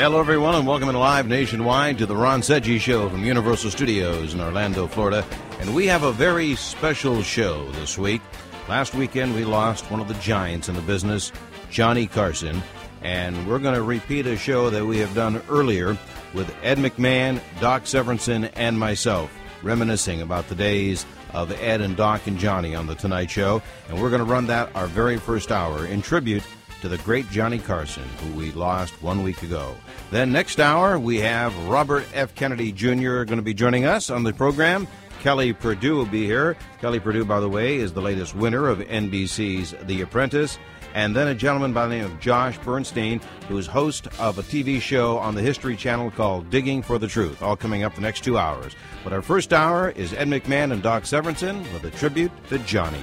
Hello, everyone, and welcome in live nationwide to the Ron Seggi Show from Universal Studios in Orlando, Florida. And we have a very special show this week. Last weekend, we lost one of the giants in the business, Johnny Carson. And we're going to repeat a show that we have done earlier with Ed McMahon, Doc Severinsen, and myself, reminiscing about the days of Ed and Doc and Johnny on The Tonight Show. And we're going to run that our very first hour in tribute to the great Johnny Carson, who we lost 1 week ago. Then next hour, we have Robert F. Kennedy Jr. going to be joining us on the program. Kelly Perdew will be here. Kelly Perdew, by the way, is the latest winner of NBC's The Apprentice. And then a gentleman by the name of Josh Bernstein, who is host of a TV show on the History Channel called Digging for the Truth, all coming up the next 2 hours. But our first hour is Ed McMahon and Doc Severinsen with a tribute to Johnny.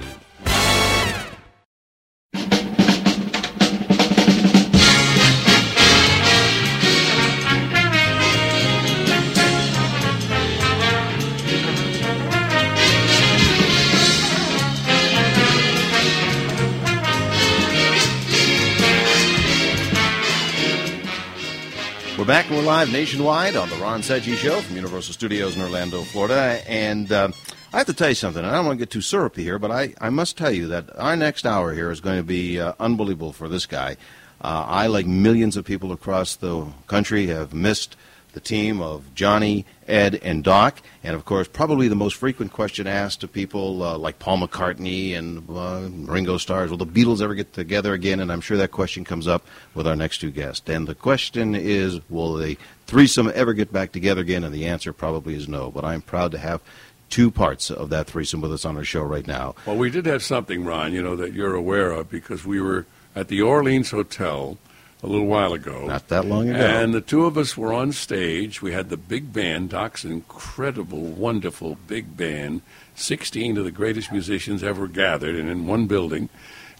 Back, we're live nationwide on the Ron Seggi Show from Universal Studios in Orlando, Florida. And I have to tell you something. I don't want to get too syrupy here, but I must tell you that our next hour here is going to be unbelievable for this guy. I, like millions of people across the country, have missed the team of Johnny, Ed, and Doc. And, of course, probably the most frequent question asked to people like Paul McCartney and Ringo Starr, will the Beatles ever get together again? And I'm sure that question comes up with our next two guests. And the question is, will the threesome ever get back together again? And the answer probably is no. But I'm proud to have two parts of that threesome with us on our show right now. Well, we did have something, Ron, you know, that you're aware of, because we were at the Orleans Hotel a little while ago. Not that long ago. And the two of us were on stage. We had the big band, Doc's incredible, wonderful big band, 16 of the greatest musicians ever gathered and in one building.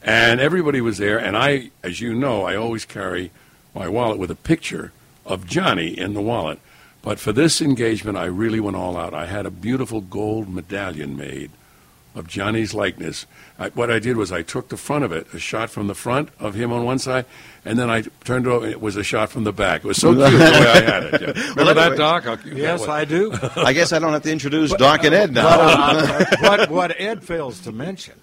And everybody was there. And I, as you know, I always carry my wallet with a picture of Johnny in the wallet. But for this engagement, I really went all out. I had a beautiful gold medallion made of Johnny's likeness. What I did was I took the front of it, a shot from the front of him on one side, and then I turned it over, and it was a shot from the back. It was so cute the way I had it. Yeah. Remember that, Doc? Yes, I do. I guess I don't have to introduce Doc and Ed now. What Ed fails to mention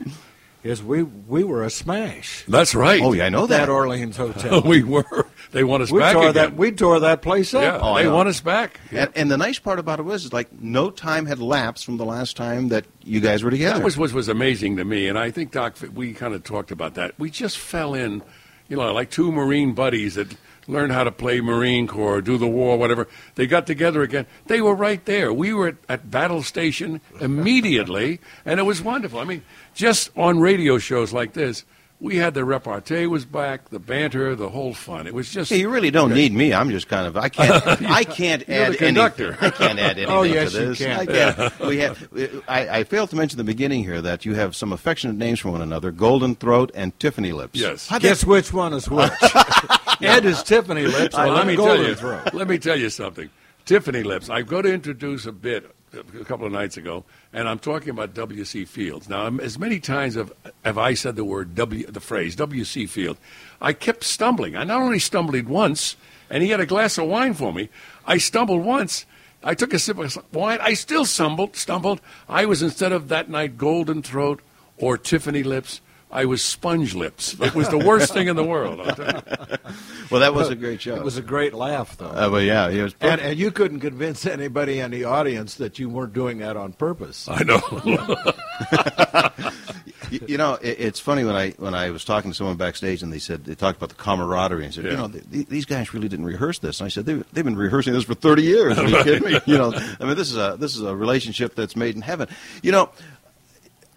is we were a smash. That's right. Oh, yeah, I know that. At Orleans Hotel. We were. They want us back again. We tore that place up. Yeah, oh, they want us back. Yeah. And the nice part about it was, like, no time had lapsed from the last time that you guys were together. That was amazing to me, and I think, Doc, we kind of talked about that. We just fell in, you know, like two Marine buddies that learned how to play Marine Corps, do the war, whatever. They got together again. They were right there. We were at Battle Station immediately, and it was wonderful. I mean, just on radio shows like this, we had the repartee was back, the banter, the whole fun. It was just. Hey, you really don't need me. I'm just kind of. I can't add anything. Oh, yes, to this. You can. I can't. We have. I failed to mention at the beginning here that you have some affectionate names for one another: Golden Throat and Tiffany Lips. Yes. Guess which one is which? Ed is Tiffany Lips. Well, let me tell you. Throat. Let me tell you something. Tiffany Lips. I go to introduce a bit a couple of nights ago, and I'm talking about W. C. Fields. Now, as many times have I said the word the phrase W. C. Fields, I kept stumbling. I not only stumbled once, and he had a glass of wine for me. I stumbled once. I took a sip of wine. I still stumbled. I was, instead of that night, Golden Throat or Tiffany Lips, I was Sponge Lips. It was the worst thing in the world. I'll tell you. Well, that was a great show. It was a great laugh, though. Well, yeah, it was. And you couldn't convince anybody in the audience that you weren't doing that on purpose. I know. You know, it's funny when I was talking to someone backstage, and they talked about the camaraderie, and said, you know, these guys really didn't rehearse this. And I said, they've been rehearsing this for 30 years. Are you kidding me? You know, I mean, this is a relationship that's made in heaven. You know,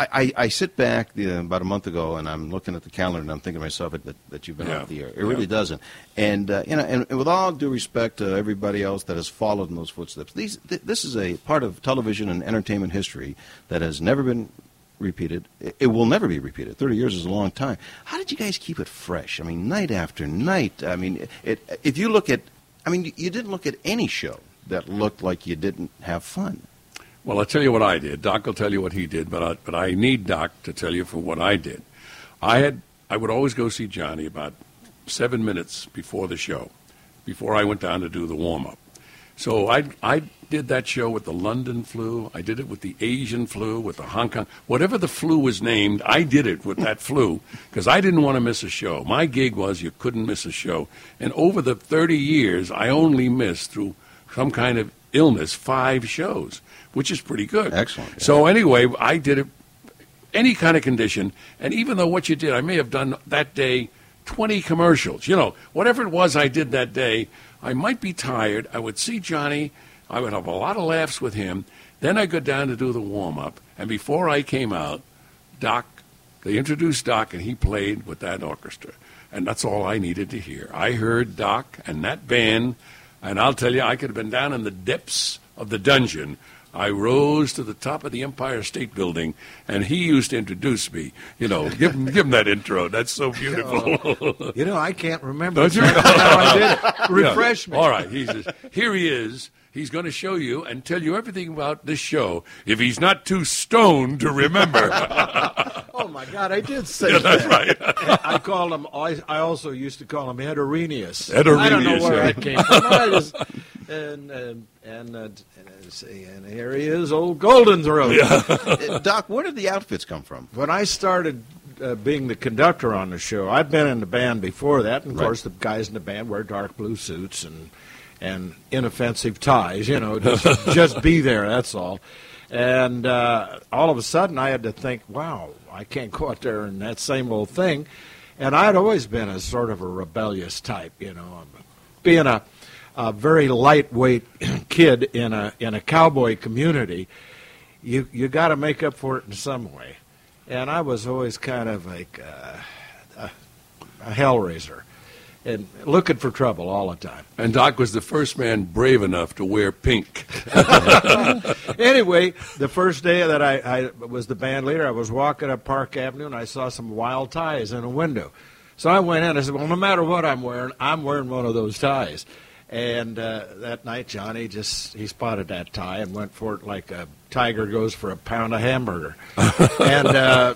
I sit back about a month ago, and I'm looking at the calendar, and I'm thinking to myself that you've been off the air. It really doesn't. And you know, and with all due respect to everybody else that has followed in those footsteps, this is a part of television and entertainment history that has never been repeated. It will never be repeated. 30 years is a long time. How did you guys keep it fresh? I mean, night after night. I mean, if you look at, I mean, you didn't look at any show that looked like you didn't have fun. Well, I'll tell you what I did. Doc will tell you what he did, but I need Doc to tell you for what I did. I would always go see Johnny about 7 minutes before the show. before I went down to do the warm-up. So I did that show with the London flu. I did it with the Asian flu, with the Hong Kong. Whatever the flu was named, I did it with that flu because I didn't want to miss a show. My gig was you couldn't miss a show. And over the 30 years, I only missed through some kind of illness 5 shows, which is pretty good. Excellent. Yeah. So anyway, I did it any kind of condition. And even though what you did, I may have done that day 20 commercials. You know, whatever it was I did that day, I might be tired. I would see Johnny. I would have a lot of laughs with him. Then I go down to do the warm-up. And before I came out, Doc, they introduced Doc, and he played with that orchestra. And that's all I needed to hear. I heard Doc and that band, and I'll tell you, I could have been down in the depths of the dungeon. I rose to the top of the Empire State Building, and he used to introduce me. You know, give him that intro. That's so beautiful. You know, I can't remember. Don't you? How I did it. Refresh me. All right. He says, here he is. He's going to show you and tell you everything about this show if he's not too stoned to remember. Oh, my God, I did say that. That's right. I called him, I also used to call him Ed Arrhenius. Ed Arrhenius, I don't know where that came from. And here he is, old Golden Throat. Yeah. Doc, where did the outfits come from? When I started being the conductor on the show, I'd been in the band before that. And, of course, the guys in the band wear dark blue suits and inoffensive ties, you know, just be there, that's all. And all of a sudden I had to think, wow, I can't go out there in that same old thing. And I'd always been a sort of a rebellious type, you know, being a very lightweight kid in a cowboy community. You got to make up for it in some way. And I was always kind of like a hellraiser. And looking for trouble all the time. And Doc was the first man brave enough to wear pink. Anyway, the first day that I was the band leader, I was walking up Park Avenue, and I saw some wild ties in a window. So I went in and I said, well, no matter what I'm wearing one of those ties. And that night, Johnny he spotted that tie and went for it like a tiger goes for a pound of hamburger. And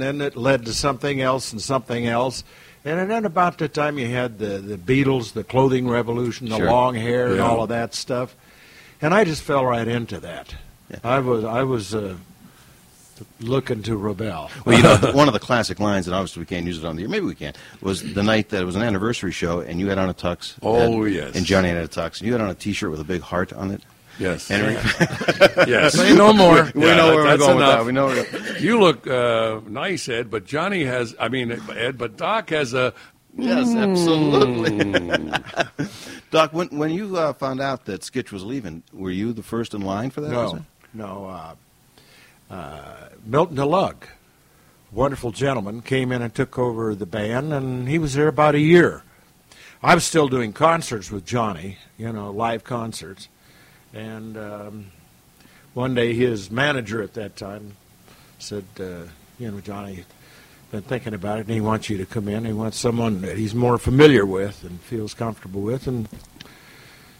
then it led to something else and something else. And then about the time you had the Beatles, the clothing revolution, the long hair, and all of that stuff, and I just fell right into that. Yeah. I was looking to rebel. Well, you know, one of the classic lines, and obviously we can't use it on the air, maybe we can, was the night that it was an anniversary show, and you had on a tux. Oh, yes. And Johnny had a tux, and you had on a T-shirt with a big heart on it. Yes. Yes. Say no more. We know where we're going with that. We know you look nice, Ed, but Johnny has, I mean, Ed, but Doc has a... Yes, absolutely. Doc, when you found out that Skitch was leaving, were you the first in line for that? No, Milton DeLug, wonderful gentleman, came in and took over the band, and he was there about a year. I was still doing concerts with Johnny, you know, live concerts. And one day his manager at that time said, you know, Johnny, been thinking about it, and he wants you to come in. He wants someone that he's more familiar with and feels comfortable with. And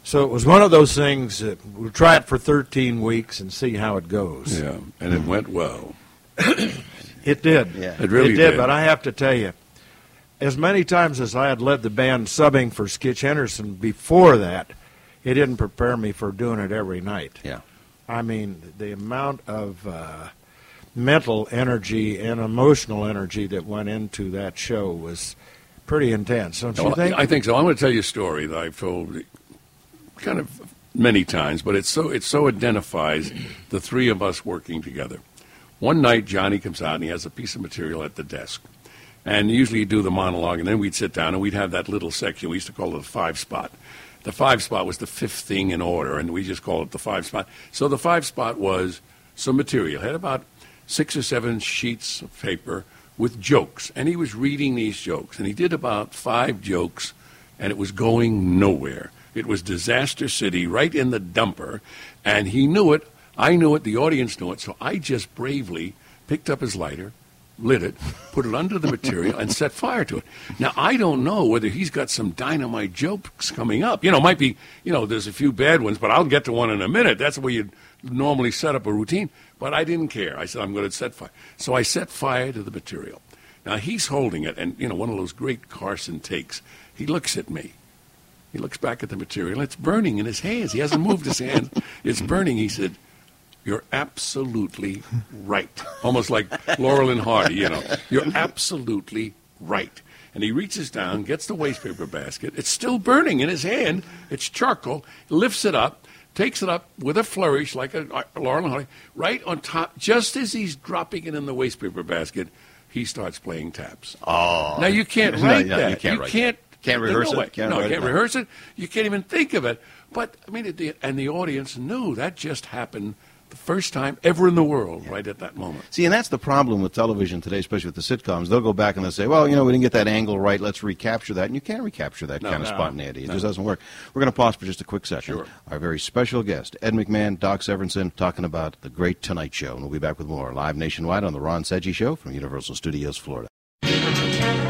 so it was one of those things that we'll try it for 13 weeks and see how it goes. Yeah, and it went well. It did. Yeah. It really did. But I have to tell you, as many times as I had led the band subbing for Skitch Henderson before that, it didn't prepare me for doing it every night. Yeah, I mean, the amount of mental energy and emotional energy that went into that show was pretty intense, don't you think? I think so. I'm going to tell you a story that I've told kind of many times, but it so identifies the three of us working together. One night, Johnny comes out, and he has a piece of material at the desk. And usually he'd do the monologue, and then we'd sit down, and we'd have that little section. We used to call it the 5-spot. The 5-spot was the 5th thing in order, and we just called it the 5-spot. So the 5-spot was some material. It had about 6 or 7 sheets of paper with jokes, and he was reading these jokes. And he did about 5 jokes, and it was going nowhere. It was Disaster City, right in the dumper, and he knew it. I knew it. The audience knew it. So I just bravely picked up his lighter, lit it, put it under the material, and set fire to it. Now, I don't know whether he's got some dynamite jokes coming up. You know, might be, you know, there's a few bad ones, but I'll get to one in a minute. That's where you'd normally set up a routine. But I didn't care. I said, I'm going to set fire. So I set fire to the material. Now, he's holding it, and, you know, one of those great Carson takes. He looks at me, He looks back at the material. It's burning in his hands. He hasn't moved his hand. It's burning. He said, "You're absolutely right." Almost like Laurel and Hardy, you know. You're absolutely right. And he reaches down, gets the wastepaper basket. It's still burning in his hand. It's charcoal. Lifts it up, takes it up with a flourish like a Laurel and Hardy, right on top. Just as he's dropping it in the wastepaper basket, he starts playing taps. Oh. Now, you can't write that. You can't rehearse it. You can't even think of it. But, I mean, the audience knew that just happened the first time ever in the world, right at that moment. See, and that's the problem with television today, especially with the sitcoms. They'll go back and they'll say, well, you know, we didn't get that angle right. Let's recapture that. And you can't recapture that kind of spontaneity. It just doesn't work. We're going to pause for just a quick second. Sure. Our very special guest, Ed McMahon, Doc Severinsen, talking about The Great Tonight Show. And we'll be back with more live nationwide on The Ron Seggi Show from Universal Studios, Florida. We're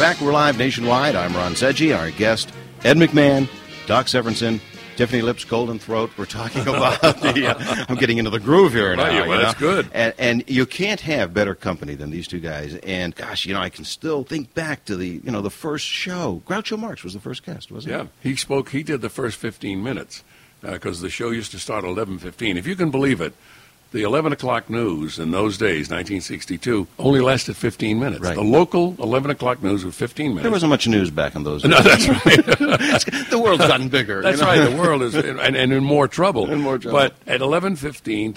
back. We're live nationwide. I'm Ron Seggi. Our guest, Ed McMahon, Doc Severinsen, Tiffany Lips, Golden Throat. We're talking about I'm getting into the groove here now. Well, that's good. And you can't have better company than these two guys. And, gosh, you know, I can still think back to the, you know, the first show. Groucho Marx was the first guest, wasn't he? Yeah. He spoke. He did the first 15 minutes because the show used to start at 11:15. If you can believe it, the 11 o'clock news in those days, 1962, only lasted 15 minutes. Right. The local 11 o'clock news was 15 minutes. There wasn't much news back in those days. No, that's right. The world's gotten bigger. That's right. The world is in more trouble. In more trouble. But at 11:15,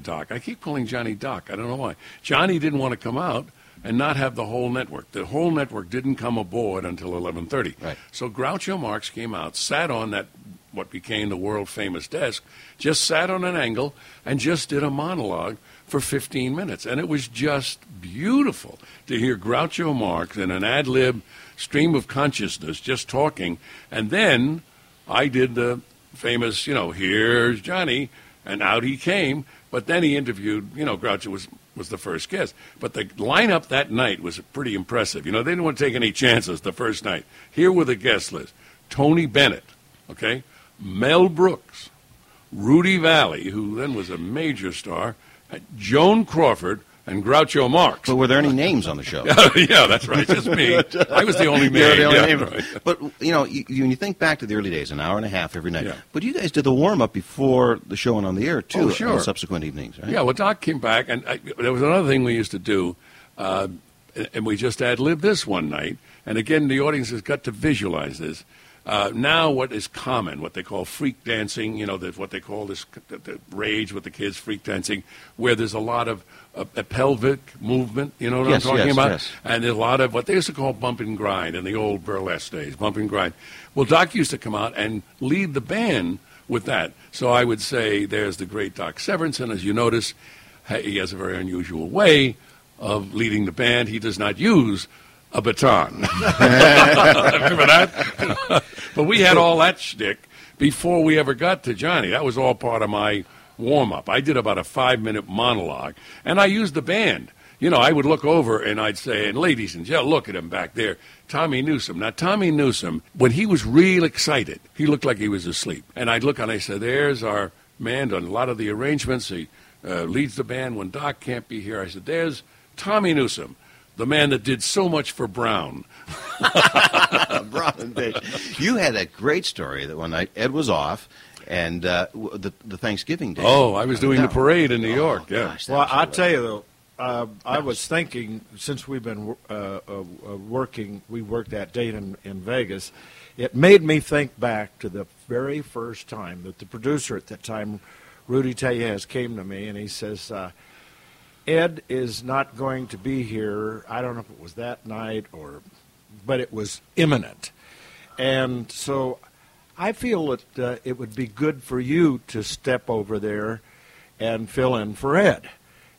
Doc, I keep calling Johnny Doc. I don't know why. Johnny didn't want to come out and not have the whole network. The whole network didn't come aboard until 11:30. Right. So Groucho Marx came out, sat on that, what became the world-famous desk, just sat on an angle and just did a monologue for 15 minutes. And it was just beautiful to hear Groucho Marx in an ad-lib stream of consciousness just talking. And then I did the famous, you know, here's Johnny, and out he came. But then he interviewed, you know, Groucho was the first guest. But the lineup that night was pretty impressive. You know, they didn't want to take any chances the first night. Here were the guest list. Tony Bennett, okay? Mel Brooks, Rudy Vallee, who then was a major star, Joan Crawford, and Groucho Marx. But were there any names on the show? Yeah, that's right. Just me. I was the only man. Right. But, you know, when you think back to the early days, an hour and a half every night. Yeah. But you guys did the warm-up before the show went on the air, too, on subsequent evenings, right? Yeah, well, Doc came back, and there was another thing we used to do, and we just ad-libbed this one night. And, again, the audience has got to visualize this. Now what is common, what they call freak dancing, you know, what they call this the rage with the kids, freak dancing, where there's a lot of a pelvic movement, you know what I'm talking about? Yes. And there's a lot of what they used to call bump and grind in the old burlesque days, bump and grind. Well, Doc used to come out and lead the band with that. So I would say there's the great Doc Severinsen. As you notice, he has a very unusual way of leading the band. He does not use a baton. Remember that? But we had all that shtick before we ever got to Johnny. That was all part of my warm-up. I did about a 5-minute monologue, and I used the band. You know, I would look over, and I'd say, and ladies and gentlemen, look at him back there, Tommy Newsom. Now, Tommy Newsom, when he was real excited, he looked like he was asleep. And I'd look, and I'd say, there's our man done a lot of the arrangements. He leads the band when Doc can't be here. I said, there's Tommy Newsom, the man that did so much for Brown. Brown and Fish. You had a great story that one night Ed was off, and the Thanksgiving Day. Oh, I was doing the parade in New York. Oh, yeah. Gosh, well, I'll tell you, though, I was thinking, since we've been we worked that date in Vegas, it made me think back to the very first time that the producer at that time, Rudy Tellez, came to me, and he says, Ed is not going to be here. I don't know if it was that night but it was imminent. And so I feel that it would be good for you to step over there and fill in for Ed.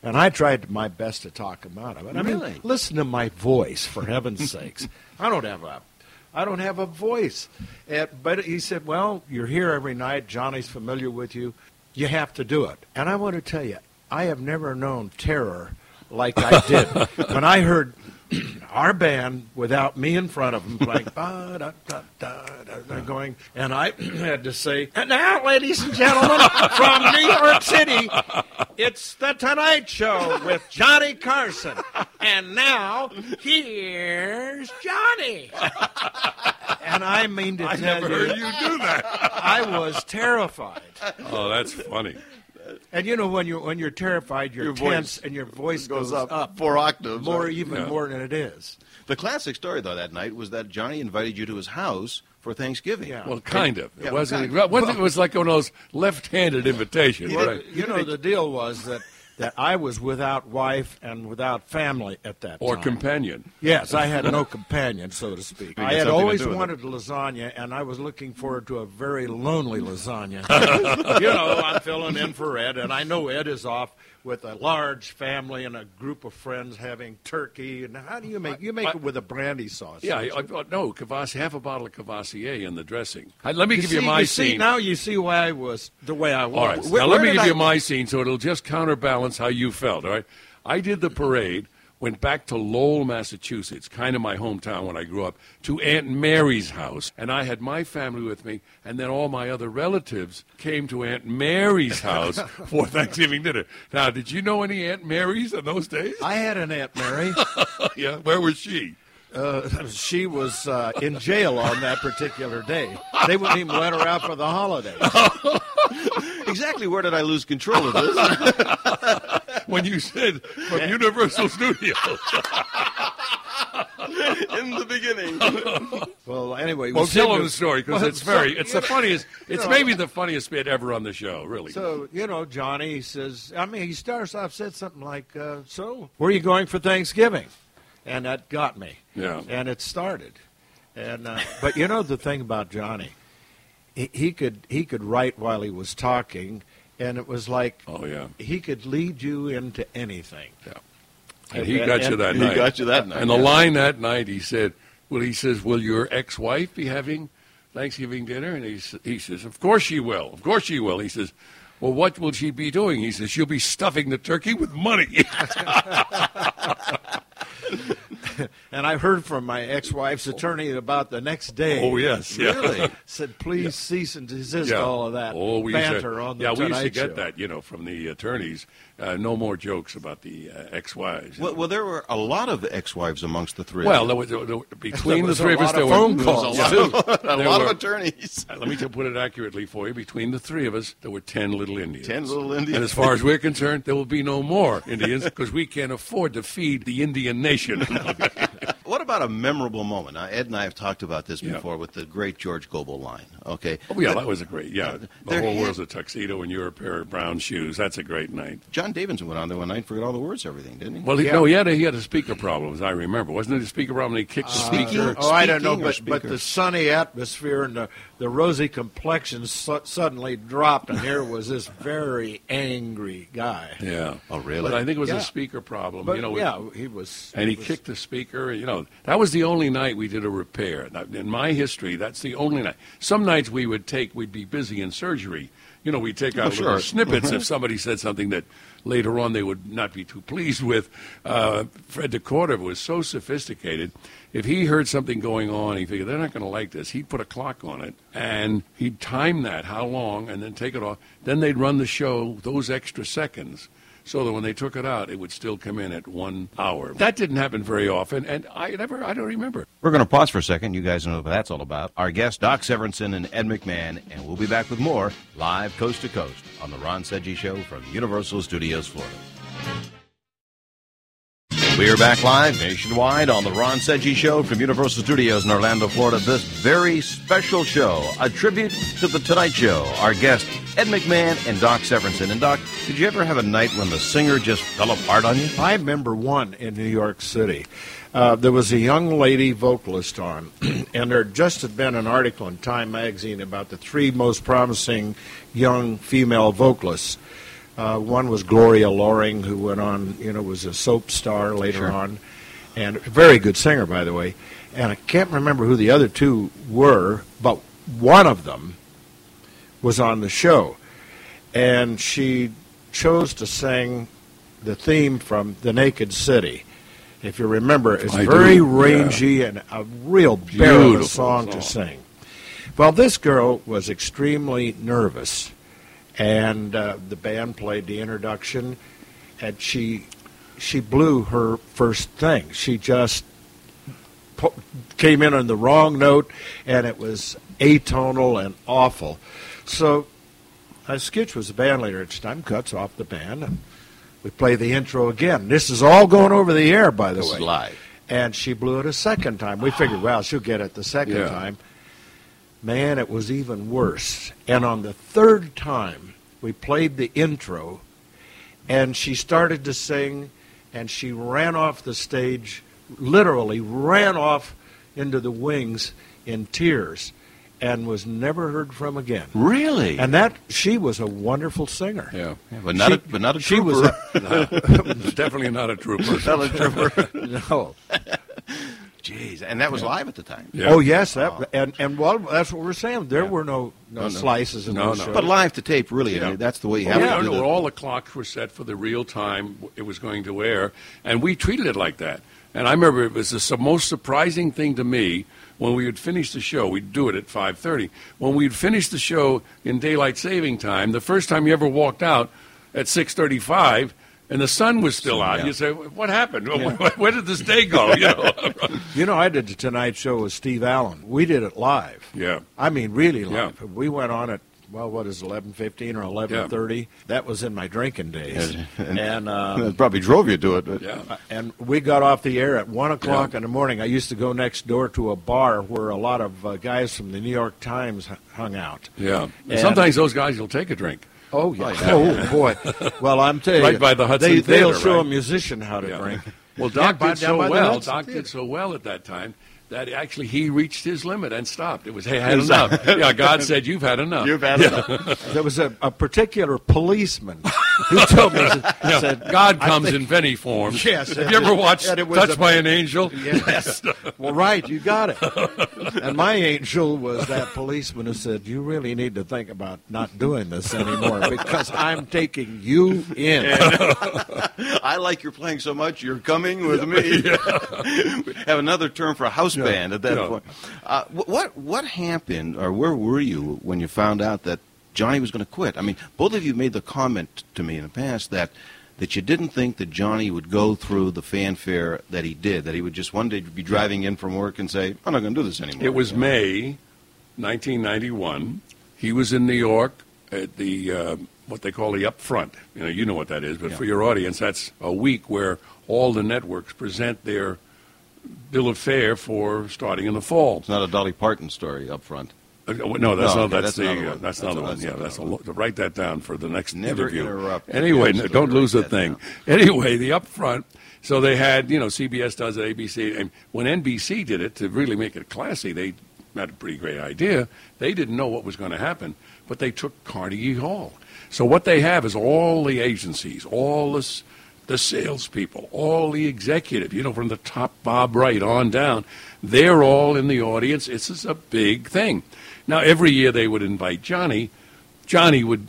And I tried my best to talk him out of it. Really? I mean, listen to my voice, for heaven's sakes. I don't have a voice. But he said, well, you're here every night. Johnny's familiar with you. You have to do it. And I want to tell you, I have never known terror like I did when I heard our band without me in front of them, like da da da da, going, and I had to say, and now, ladies and gentlemen, from New York City, it's The Tonight Show with Johnny Carson, and now here's Johnny. And I mean to tell you, I never heard you do that. I was terrified. Oh, that's funny. And you know, when you're terrified, you're tense, and your voice goes up 4 octaves, even more than it is. The classic story, though, that night was that Johnny invited you to his house for Thanksgiving. Yeah. Well, kind of. Yeah, it wasn't. It was like one of those left-handed invitations. The deal was that I was without wife and without family at that time. Or companion. Yes, I had no companion, so to speak. I had always wanted lasagna, and I was looking forward to a very lonely lasagna. You know, I'm filling in for Ed, and I know Ed is off with a large family and a group of friends having turkey. And how do you make it with a brandy sauce? Yeah, half a bottle of Cavassier in the dressing. Let me give you my scene. Now you see why I was the way I was. All right, let me give you my scene so it'll just counterbalance how you felt, all right? I did the parade, went back to Lowell, Massachusetts, kind of my hometown when I grew up, to Aunt Mary's house. And I had my family with me, and then all my other relatives came to Aunt Mary's house for Thanksgiving dinner. Now, did you know any Aunt Marys in those days? I had an Aunt Mary. Yeah, where was she? She was in jail on that particular day. They wouldn't even let her out for the holidays. Exactly where did I lose control of this? When you said from Universal Studios. In the beginning. Well, anyway. Well, tell them the story, because it's maybe the funniest bit ever on the show, really. So, you know, Johnny says, he starts off, said something like, so, where are you going for Thanksgiving? And that got me. Yeah. And it started. And but you know the thing about Johnny, he could write while he was talking. And it was like, he could lead you into anything. Yeah. And he got you that night. And the line that night, he said, will your ex-wife be having Thanksgiving dinner? And he says, of course she will. Of course she will. He says, well, what will she be doing? He says, she'll be stuffing the turkey with money. And I heard from my ex-wife's attorney about the next day. Oh, yes. Yeah. Really? Said, please cease and desist all of that banter on the Tonight Show. Yeah, we used to get that, from the attorneys. No more jokes about the ex-wives. Well, there were a lot of ex-wives amongst the three. Well, between the three of us, there were a lot of attorneys. Let me just put it accurately for you. Between the three of us, there were 10 little Indians. And as far as we're concerned, there will be no more Indians because we can't afford to feed the Indian nation. What about a memorable moment? Now, Ed and I have talked about this before with the great George Goebel line. Okay. Oh, yeah, that was a great, the whole world's a tuxedo and you're a pair of brown shoes. That's a great night. John Davidson went on there one night and forgot all the words, everything, didn't he? Well, he had a speaker problem, as I remember. Wasn't it a speaker problem? He kicked the speaker? Oh, I don't know, but the sunny atmosphere and the rosy complexion suddenly dropped, and here was this very angry guy. Yeah. Oh, really? But I think it was a speaker problem. But, he was... And he kicked the speaker, That was the only night we did a repair. In my history, that's the only night. Some nights we'd be busy in surgery. We'd take out little snippets if somebody said something that later on they would not be too pleased with. Fred DeCorder was so sophisticated. If he heard something going on, he figured, they're not going to like this. He'd put a clock on it, and he'd time that, how long, and then take it off. Then they'd run the show those extra seconds, so that when they took it out, it would still come in at 1 hour. That didn't happen very often, and I don't remember. We're going to pause for a second. You guys know what that's all about. Our guests, Doc Severinsen and Ed McMahon, and we'll be back with more live coast to coast on The Ron Seggi Show from Universal Studios, Florida. We are back live nationwide on The Ron Seggi Show from Universal Studios in Orlando, Florida. This very special show, a tribute to The Tonight Show. Our guest, Ed McMahon and Doc Severinsen. And, Doc, did you ever have a night when the singer just fell apart on you? I remember one in New York City. There was a young lady vocalist on, and there just had been an article in Time magazine about the three most promising young female vocalists. One was Gloria Loring, who went on, was a soap star later on, and a very good singer, by the way. And I can't remember who the other two were, but one of them was on the show. And she chose to sing the theme from The Naked City. If you remember, it's very rangy and a real beautiful bear of a song to sing. Well, this girl was extremely nervous. And the band played the introduction, and she blew her first thing. She just came in on the wrong note, and it was atonal and awful. So Skitch was the band leader at the time, cuts off the band, and we play the intro again. This is all going over the air, by the way. This is live. And she blew it a second time. We figured, well, she'll get it the second time. Man, it was even worse. And on the third time, we played the intro, and she started to sing, and she ran off the stage, literally ran off into the wings in tears, and was never heard from again. Really? And that, she was a wonderful singer. Yeah, but not a trooper. She was definitely not a trooper. Not a trooper. No. Jeez, and that was live at the time. Yeah. Oh yes, and that's what we're saying. There were no slices in those shows. But live to tape, really, I mean, that's the way you have to do it. All the clocks were set for the real time it was going to air, and we treated it like that. And I remember it was the most surprising thing to me when we would finish the show. We'd do it at 5:30. When we'd finish the show in daylight saving time, the first time you ever walked out at 6:35. And the sun was still out. Yeah. You say, what happened? Yeah. Where did this day go? You know? I did the Tonight Show with Steve Allen. We did it live. Yeah. I mean, really live. Yeah. We went on at, well, what is 11:15 or 11:30? Yeah. That was in my drinking days. and it probably drove you to it. But. Yeah. And we got off the air at 1 o'clock in the morning. I used to go next door to a bar where a lot of guys from the New York Times hung out. Yeah. And sometimes those guys will take a drink. Oh, yeah. Oh, boy. Well, I'm telling you. Right by the Hudson Theater, they'll show a musician how to drink. Well, Doc did so well. Doc did so well at that time that actually he reached his limit and stopped. It was, hey, I had enough. Yeah, God said, you've had enough. You've had enough. There was a particular policeman who told me, said, God comes in many forms. Yes. Have you ever watched Touched by an Angel? Yes. Well, right, you got it. And my angel was that policeman who said, you really need to think about not doing this anymore because I'm taking you in. I like your playing so much, you're coming with me. Yeah. We have another term for a house band at that point. What happened, or where were you when you found out that Johnny was going to quit? I mean, both of you made the comment to me in the past that you didn't think that Johnny would go through the fanfare that he did, that he would just one day be driving in from work and say, I'm not going to do this anymore. It was May 1991. He was in New York at the, what they call the upfront. You know what that is, but for your audience, that's a week where all the networks present their bill of fare for starting in the fall. It's not a Dolly Parton story up front. No, that's another one. Yeah, that's write that down for the next interview. Never interrupt. Anyway, don't lose a thing. Down. Anyway, the up front. So they had, CBS does it, ABC. And when NBC did it, to really make it classy, they had a pretty great idea. They didn't know what was going to happen, but they took Carnegie Hall. So what they have is all the agencies, all the salespeople, all the executive, from the top Bob Wright on down, they're all in the audience. This is a big thing. Now, every year they would invite Johnny. Johnny would,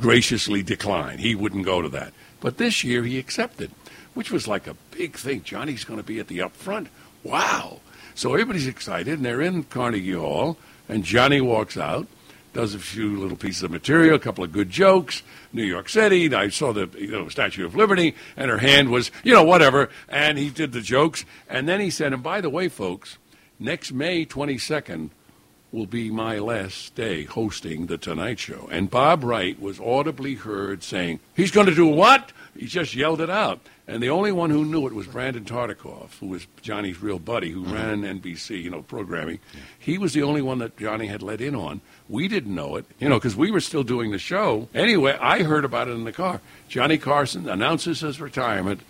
graciously decline. He wouldn't go to that. But this year he accepted, which was like a big thing. Johnny's going to be at the up front. Wow. So everybody's excited, and they're in Carnegie Hall, and Johnny walks out, does a few little pieces of material, a couple of good jokes, New York City, I saw the Statue of Liberty, and her hand was, whatever, and he did the jokes. And then he said, and by the way, folks, next May 22nd will be my last day hosting The Tonight Show. And Bob Wright was audibly heard saying, he's going to do what? He just yelled it out. And the only one who knew it was Brandon Tartikoff, who was Johnny's real buddy, who ran NBC, programming. Yeah. He was the only one that Johnny had let in on. We didn't know it, because we were still doing the show. Anyway, I heard about it in the car. Johnny Carson announces his retirement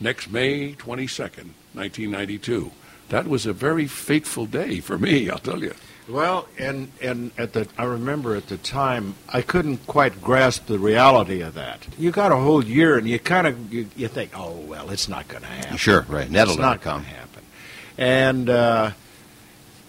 next May 22nd, 1992. That was a very fateful day for me, I'll tell you. Well, and I remember at the time, I couldn't quite grasp the reality of that. You got a whole year, and you kind of, you think, oh, well, it's not going to happen. Sure, right. It's not going to happen. And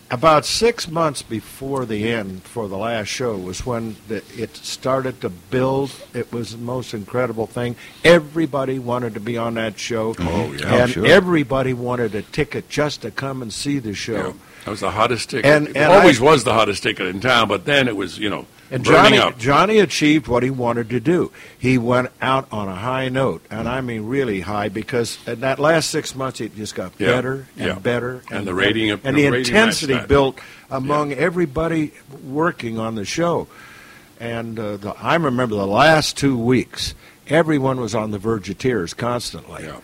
about 6 months before the end for the last show was when it started to build. It was the most incredible thing. Everybody wanted to be on that show. Oh, yeah, and everybody wanted a ticket just to come and see the show. Yeah. That was the hottest ticket. It always was the hottest ticket in town, but then it was, And Johnny achieved what he wanted to do. He went out on a high note, and I mean really high, because in that last 6 months it just got better and better. And the rating of, and the intensity built among everybody working on the show. And I remember the last 2 weeks, everyone was on the verge of tears constantly. Yeah.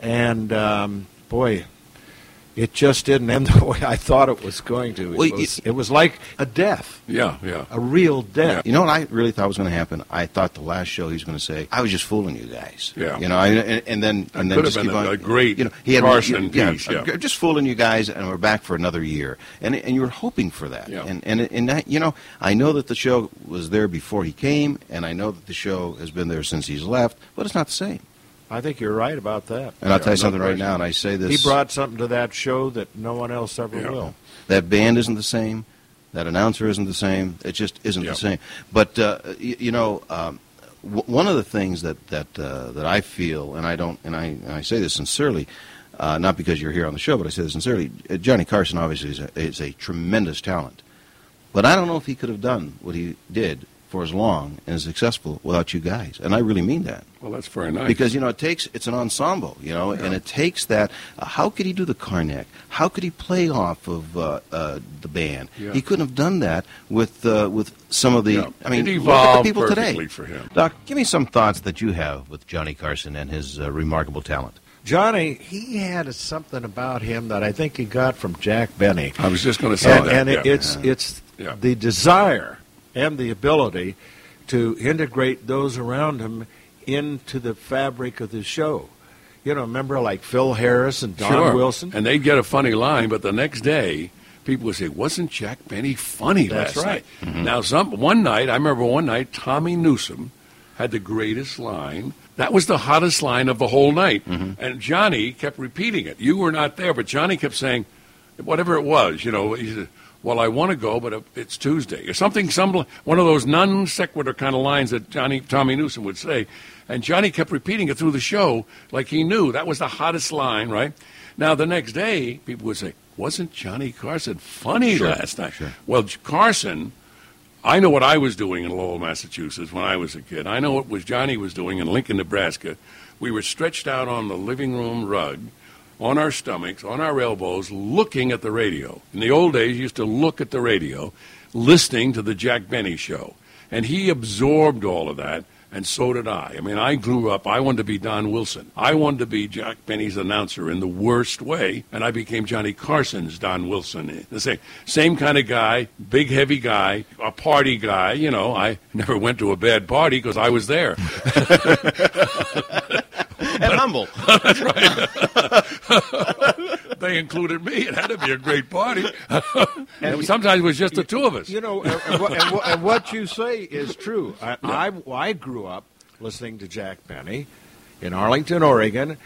And, boy, it just didn't end the way I thought it was going to. It was like a death. Yeah, yeah. A real death. Yeah. You know what I really thought was going to happen? I thought the last show he was going to say, I was just fooling you guys. Yeah. You know, and then just keep on. Could have been a great Carson piece. Yeah. Just fooling you guys, and we're back for another year. And you were hoping for that. Yeah. And that, you know, I know that the show was there before he came, and I know that the show has been there since he's left, but it's not the same. I think you're right about that. And I'll tell you something right now, and I say this. He brought something to that show that no one else ever will. That band isn't the same. That announcer isn't the same. It just isn't the same. But, you know, one of the things that I feel, and I say this sincerely, not because you're here on the show, but I say this sincerely, Johnny Carson obviously is a tremendous talent. But I don't know if he could have done what he did for as long and as successful without you guys, and I really mean that. Well, that's very nice. Because you know, it's an ensemble, you know, and it takes that. How could he do the Karnak? How could he play off of the band? Yeah. He couldn't have done that with some of the. Yeah. I mean, look at the people today. For him. Doc, give me some thoughts that you have with Johnny Carson and his remarkable talent. Johnny, he had something about him that I think he got from Jack Benny. I was just going to say that. And it's the desire and the ability to integrate those around him into the fabric of the show. You know, remember like Phil Harris and Don Wilson? And they'd get a funny line, but the next day people would say, wasn't Jack Benny funny last night? That's right. Mm-hmm. Now, I remember one night, Tommy Newsom had the greatest line. That was the hottest line of the whole night. Mm-hmm. And Johnny kept repeating it. You were not there, but Johnny kept saying, whatever it was, you know, he said, well, I want to go, but it's Tuesday. Or something, one of those non-sequitur kind of lines that Tommy Newsom would say. And Johnny kept repeating it through the show like he knew. That was the hottest line, right? Now, the next day, people would say, wasn't Johnny Carson funny last night? Sure. Well, Carson, I know what I was doing in Lowell, Massachusetts when I was a kid. I know what Johnny was doing in Lincoln, Nebraska. We were stretched out on the living room rug, on our stomachs, on our elbows, looking at the radio. In the old days, you used to look at the radio, listening to the Jack Benny show. And he absorbed all of that, and so did I. I mean, I grew up, I wanted to be Don Wilson. I wanted to be Jack Benny's announcer in the worst way, and I became Johnny Carson's Don Wilson. The same kind of guy, big, heavy guy, a party guy. You know, I never went to a bad party because I was there. And humble. That's right. They included me. It had to be a great party. And sometimes it was just the two of us. You know, and what you say is true. I grew up listening to Jack Benny in Arlington, Oregon,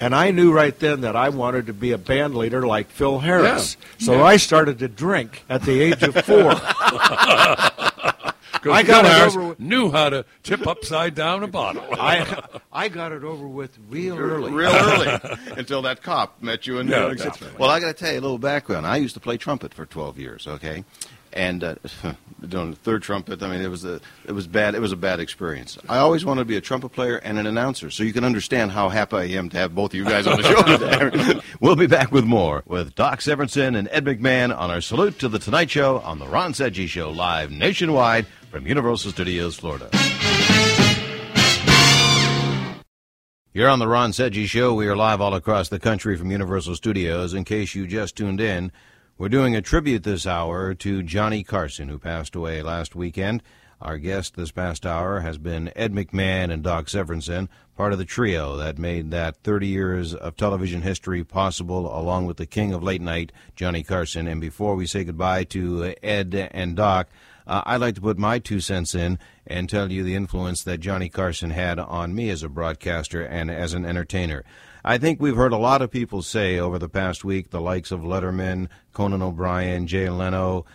and I knew right then that I wanted to be a band leader like Phil Harris. Yeah. So I started to drink at the age of 4. I got it over with, knew how to tip upside down a bottle. I got it over with real early until that cop met you. And well, I got to tell you a little background. I used to play trumpet for 12 years. Okay, and doing the third trumpet. I mean, it was bad. It was a bad experience. I always wanted to be a trumpet player and an announcer, so you can understand how happy I am to have both of you guys on the show today. We'll be back with more with Doc Severinsen and Ed McMahon on our salute to the Tonight Show on the Ron Seggi Show live nationwide from Universal Studios, Florida. Here on the Ron Seggi Show, we are live all across the country from Universal Studios. In case you just tuned in, we're doing a tribute this hour to Johnny Carson, who passed away last weekend. Our guest this past hour has been Ed McMahon and Doc Severinsen, part of the trio that made that 30 years of television history possible, along with the king of late night, Johnny Carson. And before we say goodbye to Ed and Doc, I'd like to put my 2 cents in and tell you the influence that Johnny Carson had on me as a broadcaster and as an entertainer. I think we've heard a lot of people say over the past week, the likes of Letterman, Conan O'Brien, Jay Leno,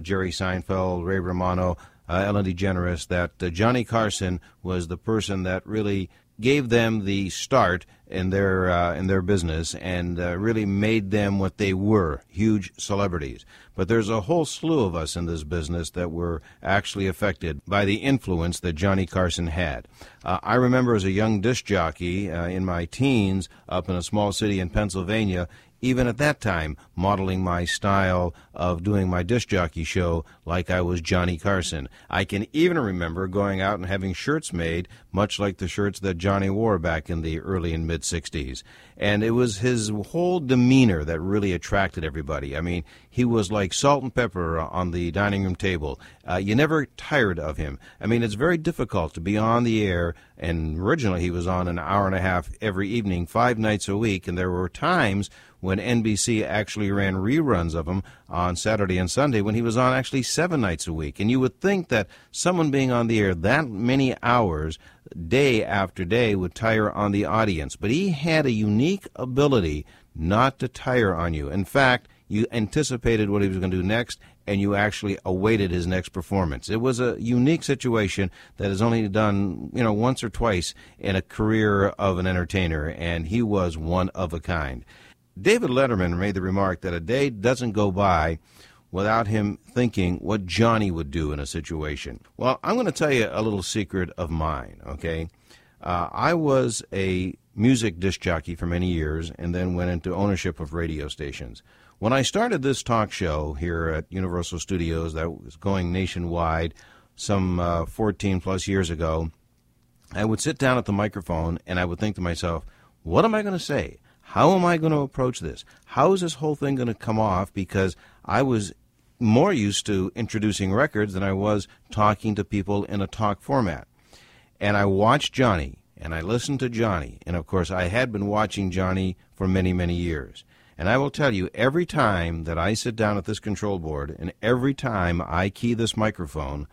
Jerry Seinfeld, Ray Romano, Ellen DeGeneres, that Johnny Carson was the person that really gave them the start in their business and really made them what they were, huge celebrities. But there's a whole slew of us in this business that were actually affected by the influence that Johnny Carson had. I remember as a young disc jockey in my teens up in a small city in Pennsylvania, even at that time, modeling my style of doing my disc jockey show like I was Johnny Carson. I can even remember going out and having shirts made, much like the shirts that Johnny wore back in the early and mid-'60s. And it was his whole demeanor that really attracted everybody. I mean, he was like salt and pepper on the dining room table. You never tired of him. I mean, it's very difficult to be on the air, and originally he was on an hour and a half every evening, 5 nights a week, and there were times when NBC actually ran reruns of him on Saturday and Sunday when he was on actually 7 nights a week. And you would think that someone being on the air that many hours, day after day, would tire on the audience. But he had a unique ability not to tire on you. In fact, you anticipated what he was going to do next, and you actually awaited his next performance. It was a unique situation that is only done, you know, once or twice in a career of an entertainer, and he was one of a kind. David Letterman made the remark that a day doesn't go by without him thinking what Johnny would do in a situation. Well, I'm going to tell you a little secret of mine, okay? I was a music disc jockey for many years and then went into ownership of radio stations. When I started this talk show here at Universal Studios that was going nationwide some 14-plus years ago, I would sit down at the microphone and I would think to myself, what am I going to say? How am I going to approach this? How is this whole thing going to come off? Because I was more used to introducing records than I was talking to people in a talk format. And I watched Johnny, and I listened to Johnny. And, of course, I had been watching Johnny for many, many years. And I will tell you, every time that I sit down at this control board and every time I key this microphone,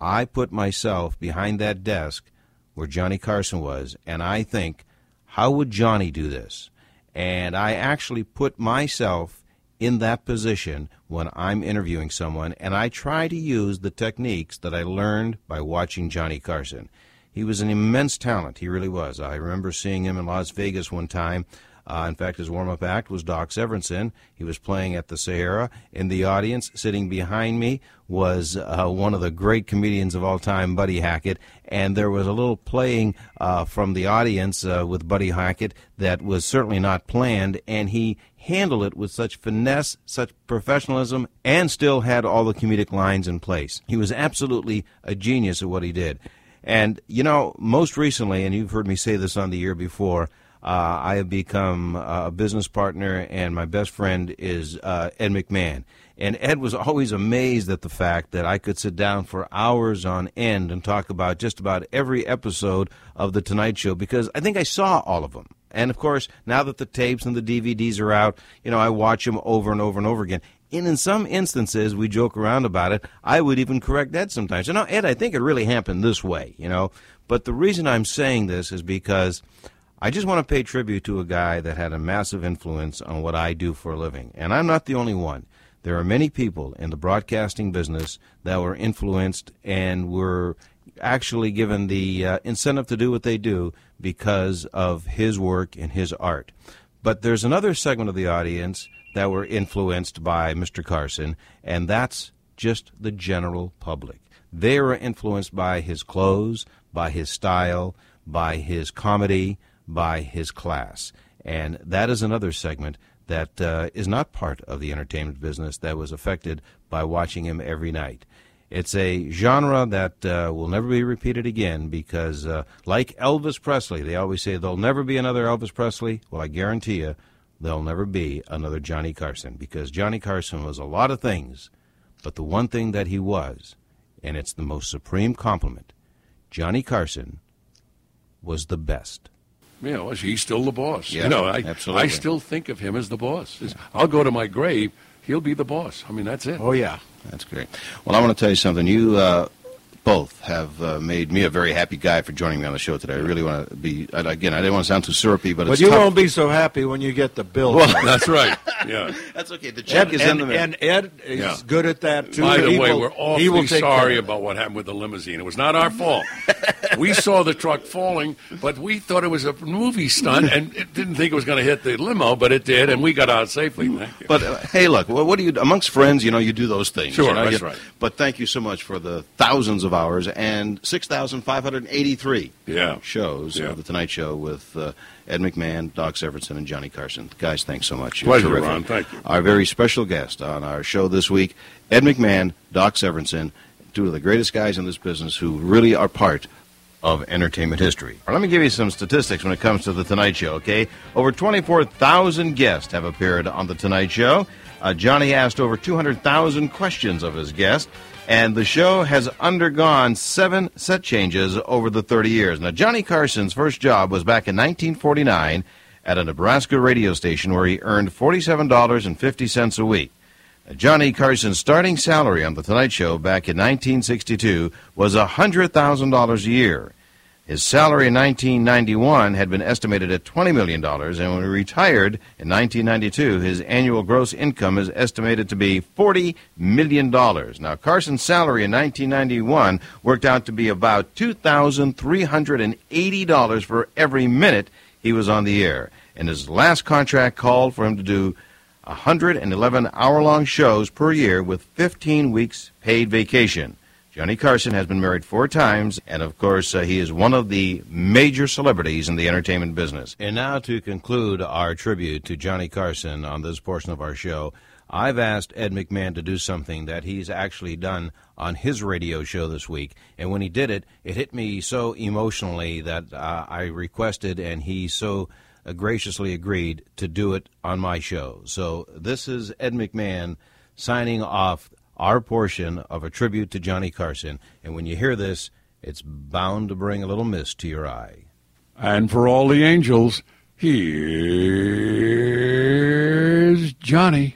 I put myself behind that desk where Johnny Carson was, and I think, how would Johnny do this? And I actually put myself in that position when I'm interviewing someone, and I try to use the techniques that I learned by watching Johnny Carson. He was an immense talent. He really was. I remember seeing him in Las Vegas one time. In fact, his warm-up act was Doc Severinsen. He was playing at the Sahara. In the audience, sitting behind me, was one of the great comedians of all time, Buddy Hackett. And there was a little playing from the audience with Buddy Hackett that was certainly not planned, and he handled it with such finesse, such professionalism, and still had all the comedic lines in place. He was absolutely a genius at what he did. And, you know, most recently, and you've heard me say this on the year before, I have become a business partner, and my best friend is Ed McMahon. And Ed was always amazed at the fact that I could sit down for hours on end and talk about just about every episode of The Tonight Show, because I think I saw all of them. And, of course, now that the tapes and the DVDs are out, you know, I watch them over and over and over again. And in some instances, we joke around about it. I would even correct Ed sometimes. You know, Ed, I think it really happened this way, you know. But the reason I'm saying this is because I just want to pay tribute to a guy that had a massive influence on what I do for a living. And I'm not the only one. There are many people in the broadcasting business that were influenced and were actually given the incentive to do what they do because of his work and his art. But there's another segment of the audience that were influenced by Mr. Carson, and that's just the general public. They were influenced by his clothes, by his style, by his comedy, by his class. And that is another segment that is not part of the entertainment business that was affected by watching him every night. It's a genre that will never be repeated again because, like Elvis Presley, they always say there'll never be another Elvis Presley. Well, I guarantee you there'll never be another Johnny Carson, because Johnny Carson was a lot of things, but the one thing that he was, and it's the most supreme compliment, Johnny Carson was the best. Yeah, well, he's still the boss. Yeah, you know, I still think of him as the boss. Yeah. I'll go to my grave, he'll be the boss. I mean, that's it. Oh, yeah. That's great. Well, I want to tell you something. You both have made me a very happy guy for joining me on the show today. I really want to be, again, I didn't want to sound too syrupy, but it's tough. But you won't be so happy when you get the bill. Well, that's right. Yeah. That's okay. The check is in the mail. And Ed is good at that, too. By the way, we're awfully sorry about what happened with the limousine. It was not our fault. We saw the truck falling, but we thought it was a movie stunt and didn't think it was going to hit the limo, but it did, and we got out safely. Thank you. But, hey, look, what do you, amongst friends, you know, you do those things. Sure, you know, that's right. But thank you so much for the thousands of hours and 6,583 shows of The Tonight Show with Ed McMahon, Doc Severinsen, and Johnny Carson. Guys, thanks so much. Pleasure, Ron. Thank you. Our very special guest on our show this week, Ed McMahon, Doc Severinsen, two of the greatest guys in this business who really are part of entertainment history. Let me give you some statistics when it comes to The Tonight Show, okay? Over 24,000 guests have appeared on The Tonight Show. Johnny asked over 200,000 questions of his guests, and the show has undergone 7 set changes over the 30 years. Now, Johnny Carson's first job was back in 1949 at a Nebraska radio station where he earned $47.50 a week. Johnny Carson's starting salary on The Tonight Show back in 1962 was $100,000 a year. His salary in 1991 had been estimated at $20 million, and when he retired in 1992, his annual gross income is estimated to be $40 million. Now, Carson's salary in 1991 worked out to be about $2,380 for every minute he was on the air, and his last contract called for him to do 111 hour-long shows per year with 15 weeks paid vacation. Johnny Carson has been married 4 times, and of course, he is one of the major celebrities in the entertainment business. And now to conclude our tribute to Johnny Carson on this portion of our show, I've asked Ed McMahon to do something that he's actually done on his radio show this week. And when he did it, it hit me so emotionally that I requested, and he so graciously agreed to do it on my show. So this is Ed McMahon signing off our portion of a tribute to Johnny Carson. And when you hear this, it's bound to bring a little mist to your eye. And for all the angels, here's Johnny.